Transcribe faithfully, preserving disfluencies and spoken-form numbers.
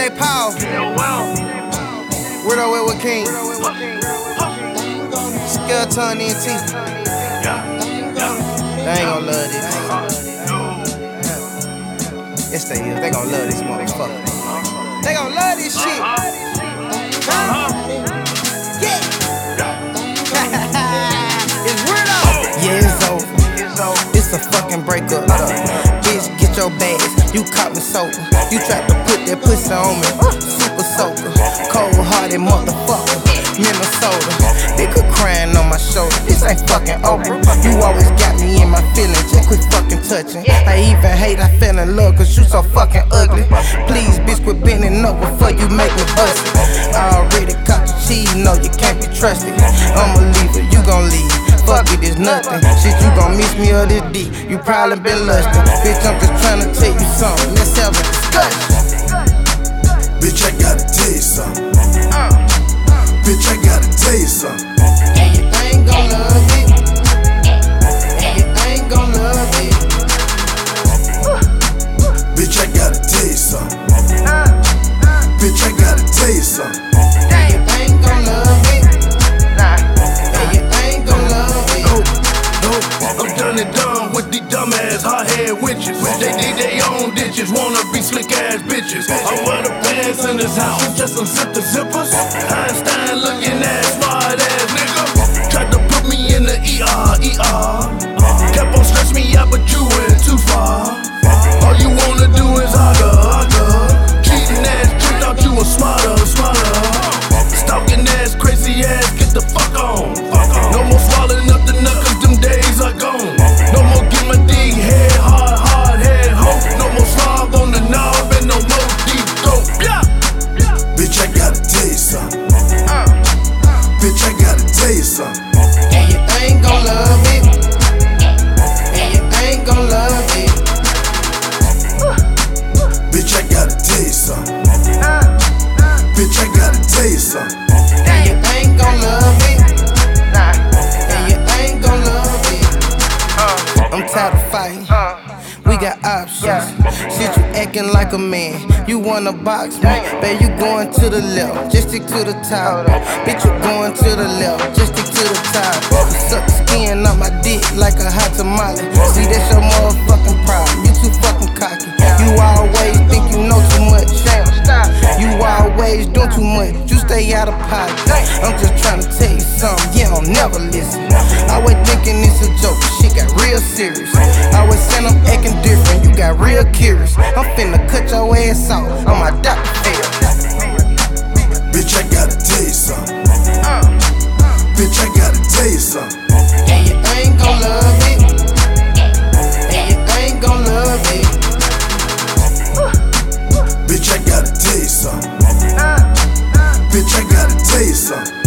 D J Paul. Weirdo it with King. Skeleton and T. They ain't gon' love this. Yes, they is. They gon' love this motherfucker. They gon' love this shit. Yeah. It's Weirdo. Yeah, it's over. It's a fucking breakup. Bitch, get your bags. You caught me soaking. You tried to put that pussy on me. Super soaker. Cold-hearted motherfucker. Minnesota. Nigga crying on my shoulder. This ain't fucking Oprah. You always got me in my feelings. Just quit fucking touching. I even hate I fell in love cause you so fucking ugly. Please, bitch, quit bending up before you make me bust it. I already caught the cheese. No, you can't be trusted. I'ma leave it. You gon' leave. Fuck it, it's nothing. Shit, you gon' miss me or this dick. You probably been lustin'. Bitch, I'm just tryna tell you something. Let's have a discussion. Bitch, I gotta tell you something. Uh, Bitch, I gotta tell you something. Everything gon' love it. Everything gon' love it. Bitch, I gotta tell you something. Bitch, I gotta tell you something. Everything gon' love it. Nah. I'm done and done with these dumbass hot-head witches. They dig they own ditches, wanna be slick-ass bitches. I wear the pants in this house, just some zip the zippers. Einstein looking ass, smart-ass nigga. Tried to put me in the E R, E R. Kept on stretch me out, but you went too far. All you wanna do is hugger, hugger. Cheating ass, you thought you were smarter, smarter. Stalking ass, crazy ass, get the fuck on. No more swallowing up the nut, cause them days are gone. No more get my D head, hard, hard head, ho. No more slob on the knob and no more deep throat. Yeah. Bitch, I gotta tell you something. Uh. Bitch, I gotta tell you something. And you ain't gon' love it. And you ain't gon' love it. Bitch, I gotta tell you something. Uh. Bitch, I gotta tell you something. And you ain't gon' love it. Nah. And you ain't gon' love it. Uh, I'm tired of fighting. Uh, we got options. Yeah. Shit, you acting like a man. You wanna box me? Babe, you going to the left. Just stick to the top. Bitch, you going to the left. Just stick to the top. You suck the skin up my dick like a hot tamale. See, that's your motherfucking problem. You too fucking cocky. You always think you know too much. You always do too much, you stay out of pocket. I'm just tryna tell you something, you don't never listen. Always thinking it's a joke, shit got real serious. Always saying I'm acting different, you got real curious. I'm finna cut your ass off on my doctor field. Bitch, I gotta tell you something. Uh, Bitch, I gotta tell you something. And you ain't gon' love it. And you ain't gon' love it. Bitch, I gotta tell you something. Bitch, I gotta tell you something.